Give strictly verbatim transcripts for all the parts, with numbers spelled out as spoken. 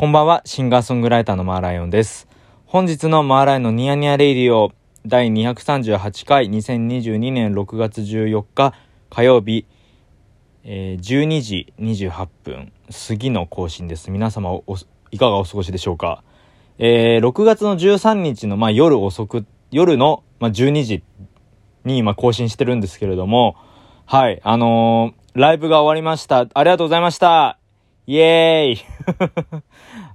こんばんは、シンガーソングライターのマーライオンです。本日のマーライオンのニヤニヤレイディオだいにひゃくさんじゅうはちかい、にせんにじゅうにねんろくがつじゅうよっか火曜日、えー、じゅうにじにじゅうはっぷん過ぎの更新です。皆様おいかがお過ごしでしょうか。えー、ろくがつのじゅうさんにちの、まあ、夜遅く夜の、まあ、じゅうにじに今更新してるんですけれども、はいあのー、ライブが終わりました。ありがとうございました。イエーイ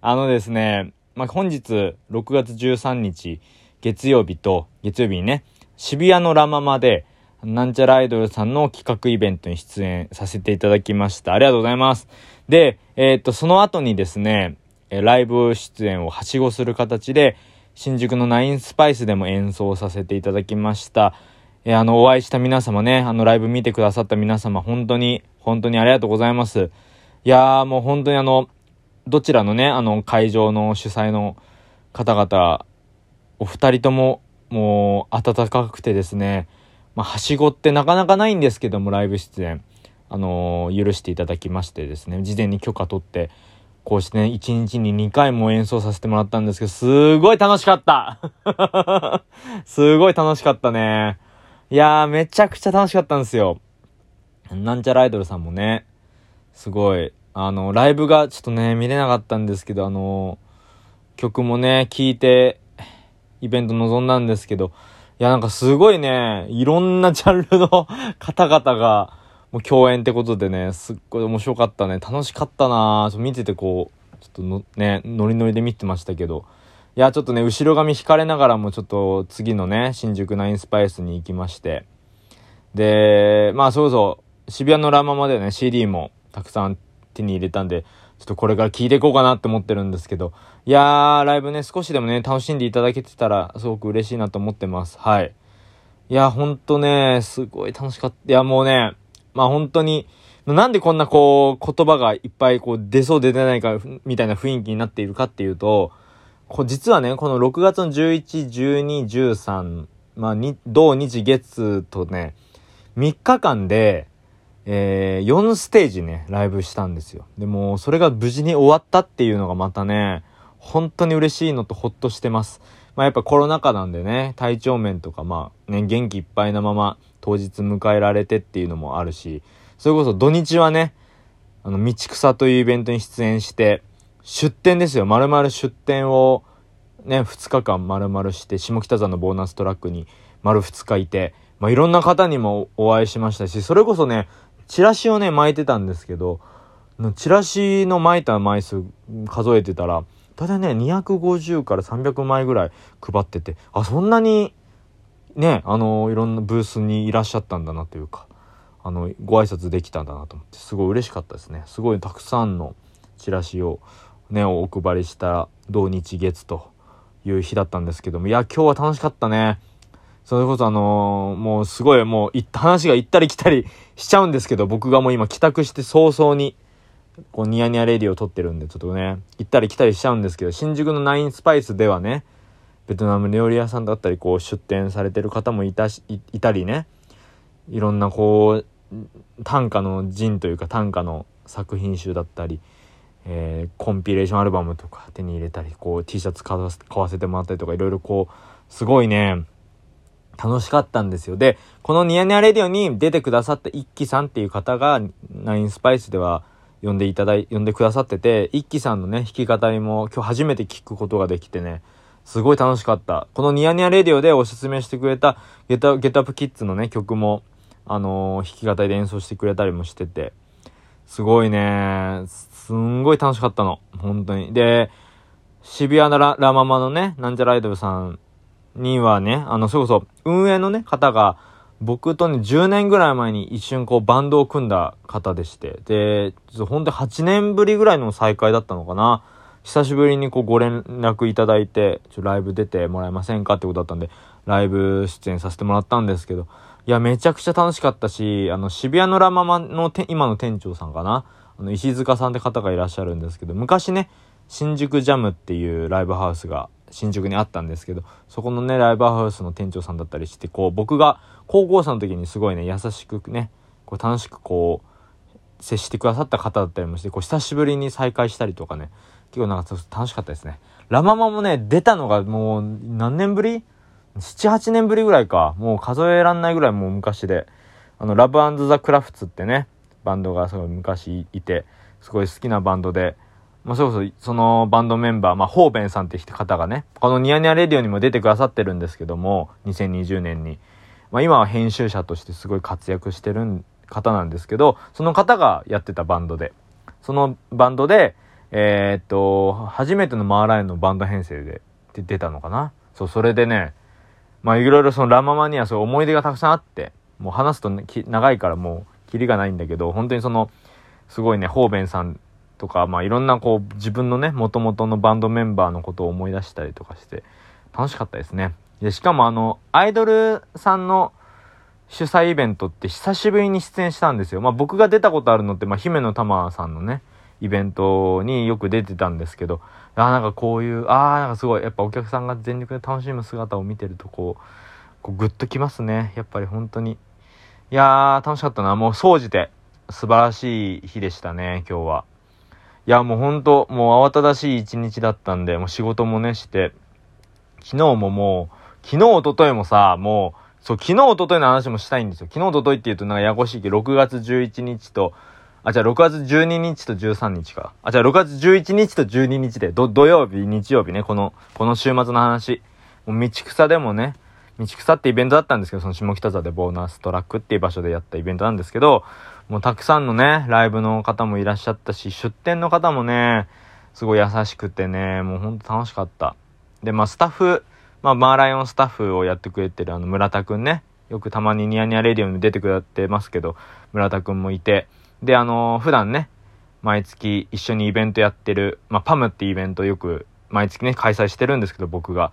あのですね、まあ、本日ろくがつじゅうさんにち月曜日と月曜日にね、渋谷のラママでなんちゃらアイドルさんの企画イベントに出演させていただきました。ありがとうございます。で、えー、っとその後にですね、ライブ出演をはしごする形で新宿のナインスパイスでも演奏させていただきました。えー、あのお会いした皆様ね、あのライブ見てくださった皆様、本当に本当にありがとうございます。いやーもう本当にあのどちらのねあの会場の主催の方々お二人とももう温かくてですね、まあ、はしごってなかなかないんですけども、ライブ出演あのー、許していただきましてですね、事前に許可取ってこうしてねいちにちににかいも演奏させてもらったんですけど、すごい楽しかったすごい楽しかったね。いやーめちゃくちゃ楽しかったんですよ。なんちゃらアイドルさんもねすごいあのライブがちょっとね見れなかったんですけど、あの曲もね聴いてイベント臨んだんですけど、いやなんかすごいねいろんなジャンルの方々がもう共演ってことでね、すっごい面白かったね。楽しかったな。ちょっと見ててこうちょっとのねノリノリで見てましたけど、いやちょっとね後ろ髪引かれながらもちょっと次のね新宿ナインスパイスに行きまして、でまあそうそう渋谷のラマまでね シーディー もたくさん手に入れたんで、ちょっとこれから聴いていこうかなって思ってるんですけど、いやーライブね少しでもね楽しんでいただけてたらすごく嬉しいなと思ってます。はいいやほんとねすごい楽しかった。いやもうねまあ本当になんでこんなこう言葉がいっぱいこう出そう出てないかみたいな雰囲気になっているかっていうと、こう実はねこのろくがつのじゅういち、じゅうに、じゅうさんまあに土日月とねみっかかんでえー、よんステージねライブしたんですよ。でもそれが無事に終わったっていうのがまたね本当に嬉しいのとほっとしてます。まあやっぱコロナ禍なんでね体調面とかまあね元気いっぱいなまま当日迎えられてっていうのもあるし、それこそ土日はねあの道草というイベントに出演して出店ですよ。丸々出店をねふつかかん丸々して下北沢のボーナストラックに丸ふつかいて、まあいろんな方にもお会いしましたし、それこそねチラシをね巻いてたんですけど、チラシの巻いた枚数数えてたら大体ねにひゃくごじゅうからさんびゃくまいぐらい配ってて、あそんなにねあのいろんなブースにいらっしゃったんだなというか、あのご挨拶できたんだなと思ってすごい嬉しかったですね。すごいたくさんのチラシをねお配りした土日月という日だったんですけども、いや今日は楽しかったね。それこそあのー、もうすごいもう話が行ったり来たりしちゃうんですけど、僕がもう今帰宅して早々にこうニヤニヤレディを撮ってるんでちょっとね行ったり来たりしちゃうんですけど、新宿のナインスパイスではねベトナム料理屋さんだったりこう出店されてる方もいたし い, いたりねいろんなこう短歌の人というか短歌の作品集だったり、えー、コンピレーションアルバムとか手に入れたりこう T シャツ買わ せ, 買わせてもらったりとかいろいろこうすごいね楽しかったんですよ。で、このニヤニヤレディオに出てくださった一輝さんっていう方がナインスパイスでは呼んでいただい呼んでくださってて、一輝さんのね弾き語りも今日初めて聞くことができてねすごい楽しかった。このニヤニヤレディオでおすすめしてくれたゲタ、ゲタップキッズのね曲もあのー、弾き語りで演奏してくれたりもしててすごいねすんごい楽しかったの本当に。で渋谷の ラ, ラママのねなんちゃらアイドルさんにはねあのそれこそ運営のね方が僕とねじゅうねんぐらい前に一瞬こうバンドを組んだ方でして、で本当にはちねんぶりぐらいの再会だったのかな。久しぶりにこうご連絡いただいてちょライブ出てもらえませんかってことだったんでライブ出演させてもらったんですけど、いやめちゃくちゃ楽しかったし、あの渋谷のラママのて今の店長さんかな、あの石塚さんって方がいらっしゃるんですけど、昔ね新宿ジャムっていうライブハウスが新宿にあったんですけど、そこのねライブハウスの店長さんだったりしてこう僕が高校生の時にすごいね優しくねこう楽しくこう接してくださった方だったりもして、こう久しぶりに再会したりとかね結構なんか楽しかったですね。ラママもね、出たのがもう何年ぶり ?ななはちねんぶりぐらいか。もう数えらんないぐらいもう昔で。あの、ラブ&ザ・クラフツってね、バンドがすごい昔いて、すごい好きなバンドで、まあ、それこそそのバンドメンバー、まあ、ホーベンさんって方がね、このニヤニヤレディオにも出てくださってるんですけども、にせんにじゅうねんに。まあ、今は編集者としてすごい活躍してる方なんですけど、その方がやってたバンドで、そのバンドで、えー、っと、初めてのマーライオンのバンド編成で出たのかな。そう、それでね、まあ、いろいろそのラママにはそう思い出がたくさんあって、もう話すと、ね、長いからもうキリがないんだけど、本当にそのすごいね、ホーベンさんとか、まあ、いろんなこう自分のね元々のバンドメンバーのことを思い出したりとかして楽しかったですね。でしかもあのアイドルさんの主催イベントって久しぶりに出演したんですよ。まあ、僕が出たことあるのって、まあ、姫野玉さんのねイベントによく出てたんですけど、あ、なんかこういうあなんかすごいやっぱお客さんが全力で楽しむ姿を見てるとこう、こうグッときますね。やっぱり本当にいやー楽しかったな。もう総じて素晴らしい日でしたね今日は。いやもう本当もう慌ただしい一日だったんで、もう仕事もねして、昨日ももう昨日一昨日もさ、もうそう昨日一昨日の話もしたいんですよ。昨日一昨日って言うとなんかややこしいけど、ろくがつじゅういちにちとあじゃあろくがつじゅうににちとじゅうさんにちか、あじゃあろくがつじゅういちにちとじゅうににちでど土曜日日曜日ね、このこの週末の話、もう道草でもね、道草ってイベントだったんですけど、その下北沢でボーナストラックっていう場所でやったイベントなんですけど、もうたくさんのねライブの方もいらっしゃったし、出店の方もねすごい優しくてね、もうほんと楽しかった。でまあスタッフ、まあ、マーライオンスタッフをやってくれてるあの村田くんね、よくたまにニヤニヤレディオに出てくれてますけど、村田くんもいて、であのー、普段ね毎月一緒にイベントやってる、まあ、パムってイベントよく毎月ね開催してるんですけど、僕が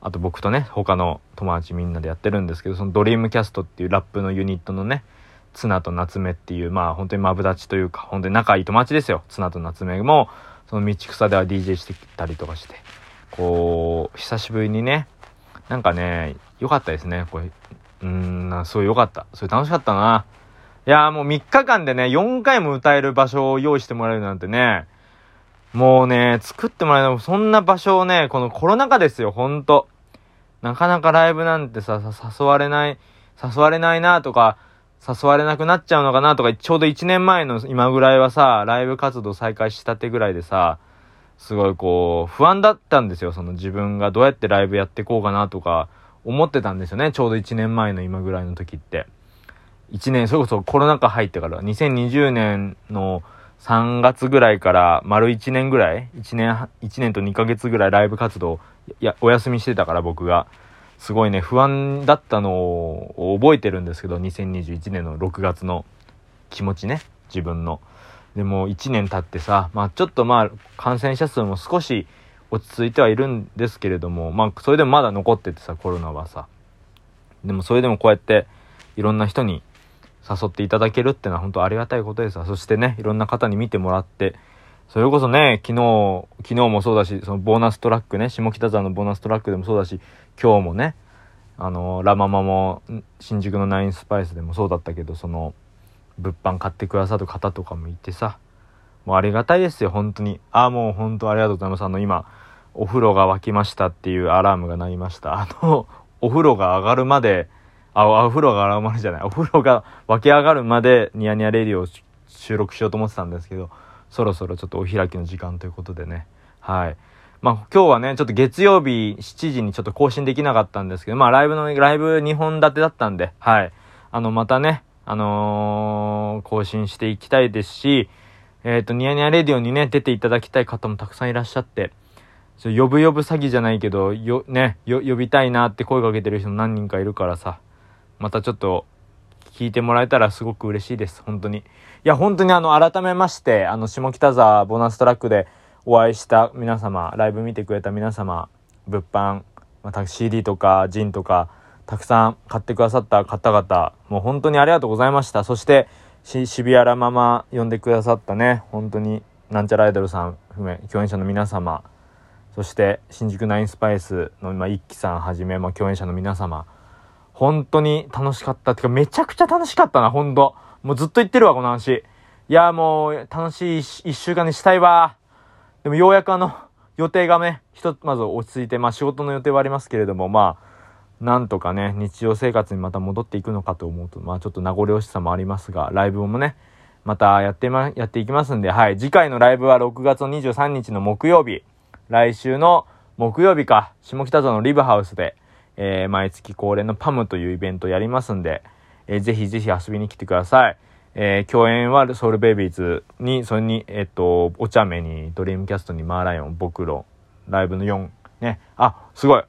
あと僕とね他の友達みんなでやってるんですけど、そのドリームキャストっていうラップのユニットのねツナと夏目っていう、まあ本当にマブダチというか本当に仲いい友達ですよ。ツナと夏目もその道草では ディージェー してきたりとかして、こう久しぶりにねなんかね良かったですね。これうーんすごい良かった、それ楽しかったな。いやーもうみっかかんでねよんかいも歌える場所を用意してもらえるなんてね、もうね作ってもらえるそんな場所をね、このコロナ禍ですよ、ほんとなかなかライブなんてさ誘われない誘われないなとか誘われなくなっちゃうのかなとか、ちょうどいちねんまえの今ぐらいはさライブ活動再開したてぐらいでさ、すごいこう不安だったんですよ。その自分がどうやってライブやっていこうかなとか思ってたんですよね、ちょうどいちねんまえの今ぐらいの時って。いちねんそれこそコロナ禍入ってからにせんにじゅうねんのさんがつぐらいから丸いちねんぐらいいちねんいちねんとにかげつぐらいライブ活動いやお休みしてたから、僕がすごいね不安だったのを覚えてるんですけど、にせんにじゅういちねんのろくがつの気持ちね自分の。でもいちねん経ってさ、まあちょっとまあ感染者数も少し落ち着いてはいるんですけれども、まあそれでもまだ残っててさコロナはさ。でもそれでもこうやっていろんな人に誘っていただけるってのは本当ありがたいことです。そしてねいろんな方に見てもらって、それこそね昨日昨日もそうだし、そのボーナストラックね下北沢のボーナストラックでもそうだし、今日もねあのラママも新宿のナインスパイスでもそうだったけど、その物販買ってくださる方とかもいてさ、もうありがたいですよ本当に。ああもう本当ありがとうございます。あの今お風呂が沸きましたっていうアラームが鳴りました。あのお風呂が上がるまであお風呂が上がるじゃないお風呂が沸き上がるまでニヤニヤレディを収録しようと思ってたんですけど、そろそろちょっとお開きの時間ということでね、はい。まあ今日はねちょっと月曜日しちじにちょっと更新できなかったんですけど、まあライブのライブにほん立てだったんで、はい。あのまたねあのー、更新していきたいですし、えっとニヤニヤレディオにね出ていただきたい方もたくさんいらっしゃって、呼ぶ呼ぶ詐欺じゃないけどよねよ呼びたいなって声かけてる人も何人かいるからさ、またちょっと聞いてもらえたらすごく嬉しいです本当に。いや本当にあの改めまして、あの下北沢ボーナストラックでお会いした皆様、ライブ見てくれた皆様、物販、また シーディー とかジンとかたくさん買ってくださった方々、もう本当にありがとうございました。そしてし渋谷ラママ呼んでくださったね本当になんちゃらアイドルさん含め共演者の皆様、そして新宿ナインスパイスの今一輝さんはじめ、まあ、共演者の皆様、本当に楽しかった。てかめちゃくちゃ楽しかったな、ほんと。もうずっと言ってるわ、この話。いやもう楽しいいっしゅうかんにしたいわ。でもようやくあの予定がねひとまず落ち着いて、まあ仕事の予定はありますけれども、まあなんとかね日常生活にまた戻っていくのかと思うと、まあちょっと名残惜しさもありますが、ライブもねまたやってまやっていきますんで、はい、次回のライブはろくがつにじゅうさんにちの木曜日、来週の木曜日か、下北沢のリブハウスで、えー、毎月恒例のパムというイベントやりますんで、えー、ぜひぜひ遊びに来てください。えー、共演はソウルベイビーズに、それに、えっと、お茶目に、ドリームキャストに、マーライオン、ボクロン、ライブのよん、ね、あ、すごい、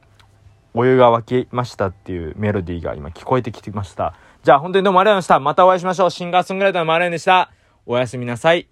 お湯が沸きましたっていうメロディーが今聞こえてきてました。じゃあ本当にどうもありがとうございました。またお会いしましょう。シンガーソングライターのマーライオンでした。おやすみなさい。